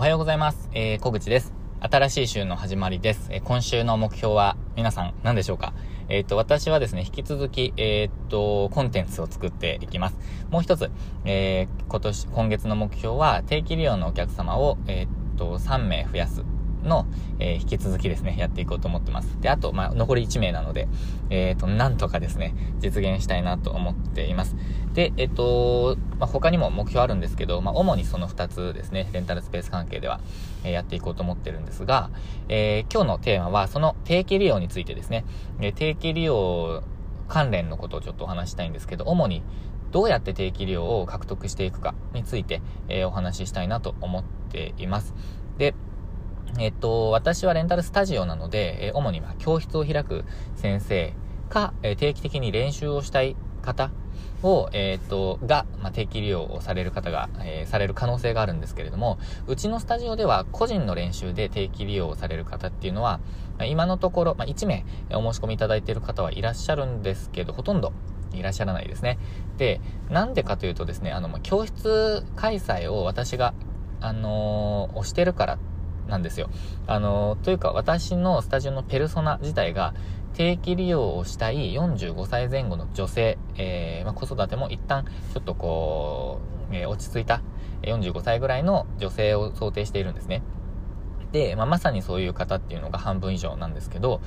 おはようございます。小口です。新しい週の始まりです。今週の目標は皆さん何でしょうか？私はですね、引き続き、コンテンツを作っていきます。もう一つ、今月の目標は定期利用のお客様を、3名増やすの、引き続きですね、やっていこうと思ってます。で、あと、残り1名なので、なんとかですね、実現したいなと思っています。で、他にも目標あるんですけど、主にその2つですね、レンタルスペース関係では、やっていこうと思ってるんですが、今日のテーマは、その定期利用についてですね、定期利用関連のことをちょっとお話したいんですけど、主にどうやって定期利用を獲得していくかについて、お話ししたいなと思っています。で、私はレンタルスタジオなので、主に教室を開く先生か、定期的に練習をしたい方を、定期利用をされる方が、される可能性があるんですけれども、うちのスタジオでは個人の練習で定期利用をされる方っていうのは、今のところ、1名お申し込みいただいている方はいらっしゃるんですけど、ほとんどいらっしゃらないですね。で、なんでかというとですね、教室開催を私が、推してるからなんですよ。というか私のスタジオのペルソナ自体が定期利用をしたい45歳前後の女性、子育ても一旦ちょっと落ち着いた45歳ぐらいの女性を想定しているんですね。で、まさにそういう方っていうのが半分以上なんですけど、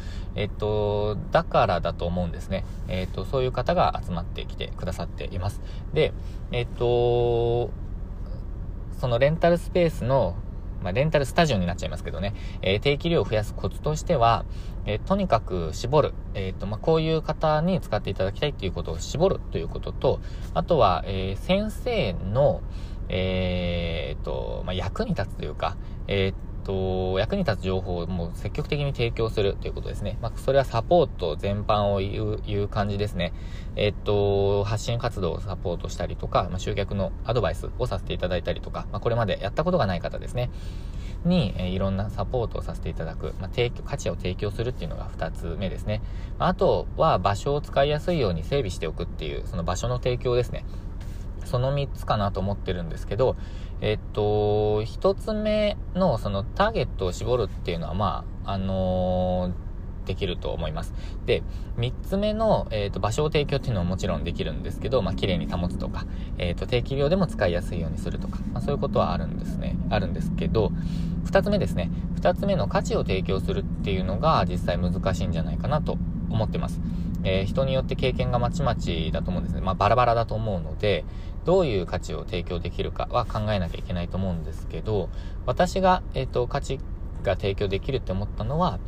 だからだと思うんですね。そういう方が集まってきてくださっています。で、そのレンタルスペースのレンタルスタジオになっちゃいますけどね、定期利用を増やすコツとしては、とにかく絞る、こういう方に使っていただきたいということを絞るということと、あとは、先生の、役に立つというか、役に立つ情報をもう積極的に提供するということですね。それはサポート全般を言う感じですね。発信活動をサポートしたりとか、集客のアドバイスをさせていただいたりとか、これまでやったことがない方ですね。に、いろんなサポートをさせていただく、価値を提供するっていうのが2つ目ですね。あとは場所を使いやすいように整備しておくっていう、その場所の提供ですね。その3つかなと思ってるんですけど、1つ目のそのターゲットを絞るっていうのは、できると思います。で、3つ目の、場所を提供っていうのはもちろんできるんですけど、綺麗に保つとか、定期利用でも使いやすいようにするとか、そういうことはあるんですけど、2つ目ですね。2つ目の価値を提供するっていうのが実際難しいんじゃないかなと思ってます。人によって経験がまちまちだと思うんですね。バラバラだと思うので、どういう価値を提供できるかは考えなきゃいけないと思うんですけど、私が、価値が提供できるって思ったのは、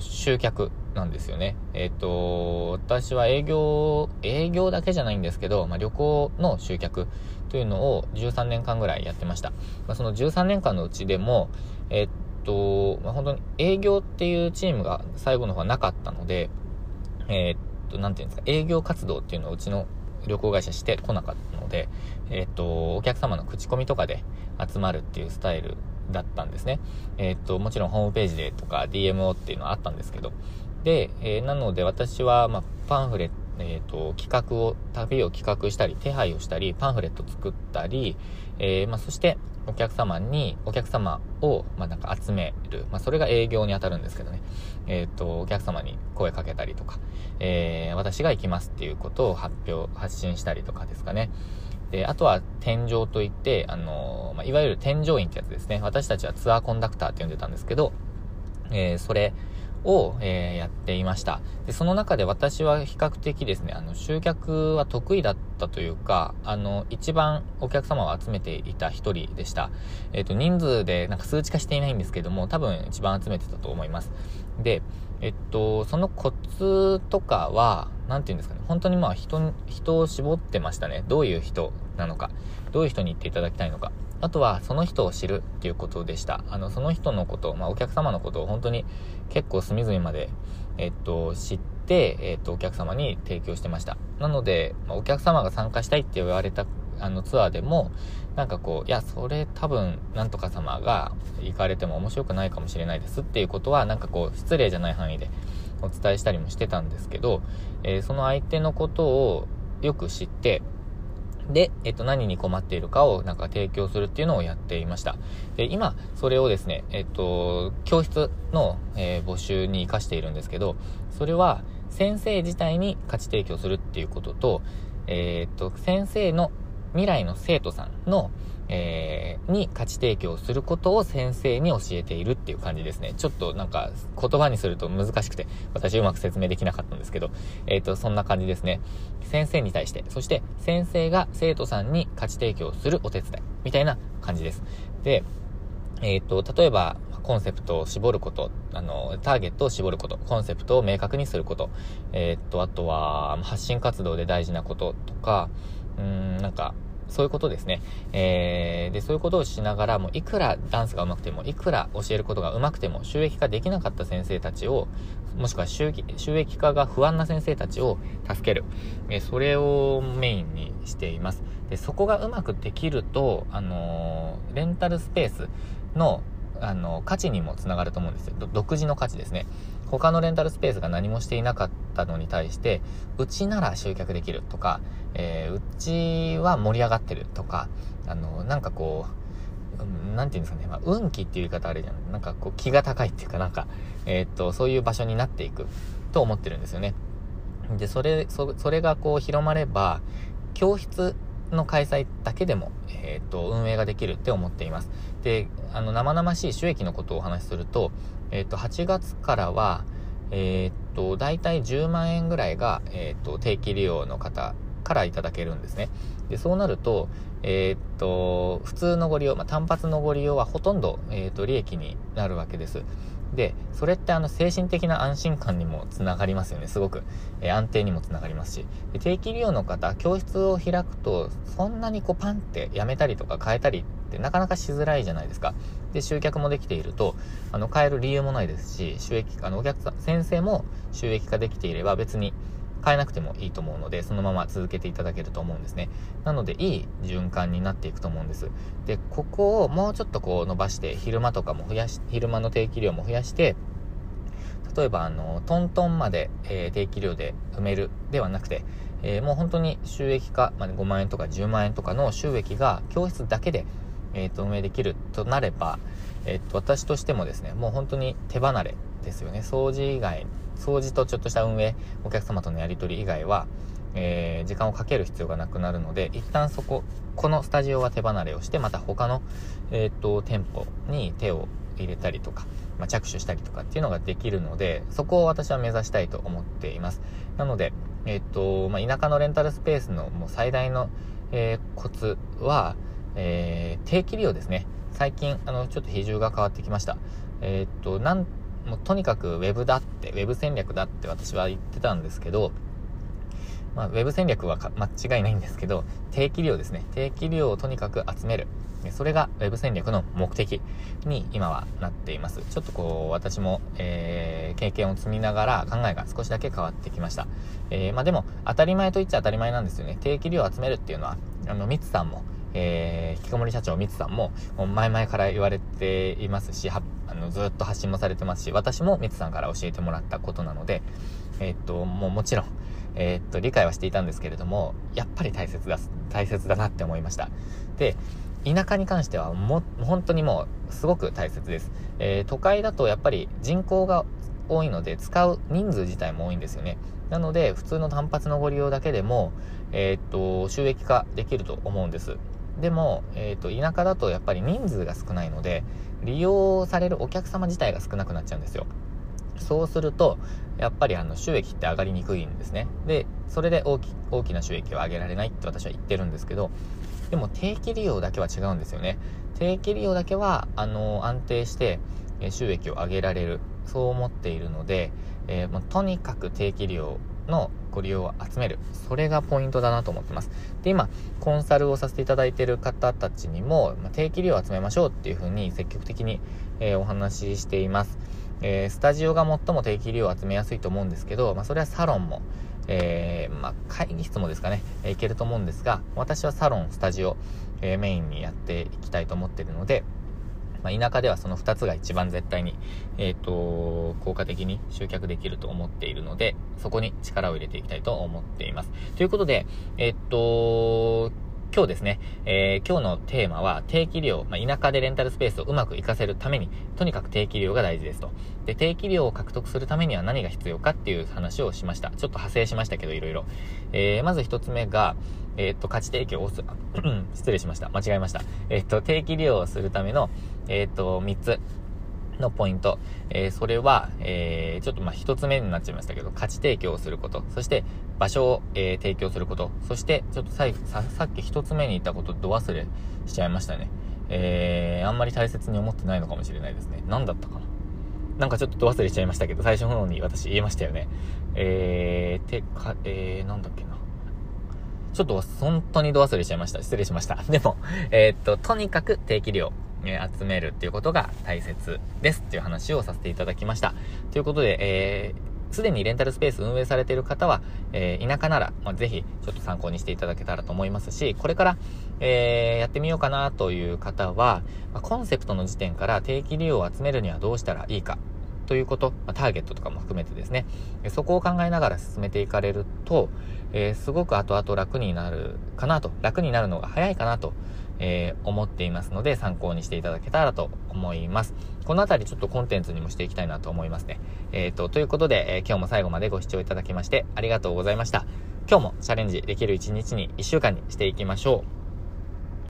集客なんですよね。私は営業だけじゃないんですけど、旅行の集客というのを13年間ぐらいやってました。その13年間のうちでも、本当に営業っていうチームが最後の方はなかったので、なんていうんですか、営業活動っていうのをうちの旅行会社してこなかったので、お客様の口コミとかで集まるっていうスタイルだったんですね。もちろんホームページでとか DMO っていうのはあったんですけど、で、なので私は、パンフレット、旅を企画したり、手配をしたり、パンフレット作ったり、そしてお客様を、集める。それが営業に当たるんですけどね。お客様に声かけたりとか、私が行きますっていうことを発信したりとかですかね。で、あとは、添乗といって、いわゆる添乗員ってやつですね。私たちはツアーコンダクターって呼んでたんですけど、それを、やっていました。で、その中で私は比較的ですね、集客は得意だったというか、一番お客様を集めていた一人でした。人数で数値化していないんですけども、多分一番集めてたと思います。で、そのコツとかは、なんていうんですかね、本当に人を絞ってましたね。どういう人なのか、どういう人に行っていただきたいのか。あとは、その人を知るっていうことでした。その人のこと、お客様のことを本当に結構隅々まで、知って、お客様に提供してました。なので、お客様が参加したいって言われた、ツアーでも、それ多分、なんとか様が行かれても面白くないかもしれないですっていうことは、失礼じゃない範囲でお伝えしたりもしてたんですけど、その相手のことをよく知って、で、何に困っているかをなんか提供するっていうのをやっていました。で、今、それをですね、教室の、募集に活かしているんですけど、それは先生自体に価値提供するっていうことと、先生の未来の生徒さんの、に価値提供することを先生に教えているっていう感じですね。ちょっとなんか言葉にすると難しくて私うまく説明できなかったんですけど、そんな感じですね。先生に対して、そして先生が生徒さんに価値提供するお手伝いみたいな感じです。で、例えばコンセプトを絞ること、ターゲットを絞ること、コンセプトを明確にすること、あとは発信活動で大事なこととか、なんかそういうことですね。で、そういうことをしながら、もういくらダンスが上手くても、いくら教えることが上手くても、収益化できなかった先生たちを、もしくは収益化が不安な先生たちを助ける。それをメインにしています。で、そこがうまくできると、レンタルスペースの、価値にもつながると思うんですよ。独自の価値ですね。他のレンタルスペースが何もしていなかったのに対して、うちなら集客できるとか、うちは盛り上がってるとか、なんかこう、なんていうんですかね、まあ、運気っていう言い方あれじゃん。なんかこう気が高いっていうか、なんか、そういう場所になっていくと思ってるんですよね。で、それがこう広まれば、教室の開催だけでも、運営ができるって思っています。で、生々しい収益のことをお話しすると、8月からは、だいたい10万円ぐらいが、定期利用の方からいただけるんですね。で、そうなると、普通のご利用、単発のご利用はほとんど、利益になるわけです。で、それって精神的な安心感にもつながりますよね。すごく、安定にもつながりますし、で、定期利用の方、教室を開くとそんなにこうパンってやめたりとか変えたりってなかなかしづらいじゃないですか。で、集客もできていると変える理由もないですし、収益お客さん先生も収益化できていれば別に変えなくてもいいと思うので、そのまま続けていただけると思うんですね。なので、いい循環になっていくと思うんです。で、ここをもうちょっとこう伸ばして、昼間の定期量も増やして、例えばトントンまで、定期量で埋めるではなくて、もう本当に収益化、5万円とか10万円とかの収益が教室だけで、運営できるとなれば、私としてもですね、もう本当に手離れですよね。掃除とちょっとした運営、お客様とのやり取り以外は、時間をかける必要がなくなるので、一旦このスタジオは手離れをして、また他の、店舗に手を入れたりとか、着手したりとかっていうのができるので、そこを私は目指したいと思っています。なので、田舎のレンタルスペースのもう最大の、コツは、定期利用ですね。最近、ちょっと比重が変わってきました。もうとにかくウェブ戦略だって私は言ってたんですけど、ウェブ戦略は間違いないんですけど、定期利用ですね。定期利用をとにかく集める。それがウェブ戦略の目的に今はなっています。ちょっとこう私も、経験を積みながら考えが少しだけ変わってきました。でも当たり前と言っちゃ当たり前なんですよね。定期利用を集めるっていうのは、ミツさんも、引きこもり社長ミツさんも前々から言われていますし、ずっと発信もされてますし、私もミツさんから教えてもらったことなので、もちろん、理解はしていたんですけれども、やっぱり大切だなって思いました。で、田舎に関しては本当にもうすごく大切です。都会だとやっぱり人口が多いので、使う人数自体も多いんですよね。なので、普通の単発のご利用だけでも、収益化できると思うんです。でも、田舎だとやっぱり人数が少ないので、利用されるお客様自体が少なくなっちゃうんですよ。そうすると、やっぱり収益って上がりにくいんですね。で、それで大きな収益を上げられないって私は言ってるんですけど、でも定期利用だけは違うんですよね。定期利用だけは、安定して収益を上げられる。そう思っているので、とにかく定期利用のご利用を集める。それがポイントだなと思ってます。で、今、コンサルをさせていただいている方たちにも、定期利用を集めましょうっていうふうに積極的に、お話ししています。スタジオが最も定期利用を集めやすいと思うんですけど、それはサロンも、会議室もですかね、いけると思うんですが、私はサロン、スタジオ、メインにやっていきたいと思っているので、田舎ではその2つが一番絶対に、効果的に集客できると思っているので、そこに力を入れていきたいと思っています。ということで、今日ですね、今日のテーマは定期利用、田舎でレンタルスペースをうまく活かせるためにとにかく定期利用が大事ですと。で、定期利用を獲得するためには何が必要かっていう話をしました。ちょっと派生しましたけどいろいろ、まず一つ目が価値提供をする失礼しました間違えました定期利用をするための3つのポイント、それは、ちょっと一つ目になっちゃいましたけど、価値提供をすること、そして場所を、提供すること、そしてちょっとさっき一つ目に言ったことど忘れしちゃいましたね。あんまり大切に思ってないのかもしれないですね。何だったかな。なんかちょっとど忘れしちゃいましたけど、最初の方に私言えましたよね。なんだっけな。ちょっと本当にど忘れしちゃいました。失礼しました。でも、とにかく定期利用。集めるっていうことが大切ですっていう話をさせていただきました。ということで、すでにレンタルスペース運営されている方は、田舎なら、ぜひちょっと参考にしていただけたらと思いますし、これから、やってみようかなという方は、コンセプトの時点から定期利用を集めるにはどうしたらいいかということ、ターゲットとかも含めてですね、そこを考えながら進めていかれると、すごく後々楽になるのが早いかなと思っていますので、参考にしていただけたらと思います。このあたりちょっとコンテンツにもしていきたいなと思いますね。ということで、今日も最後までご視聴いただきましてありがとうございました。今日もチャレンジできる1週間にしていきましょう。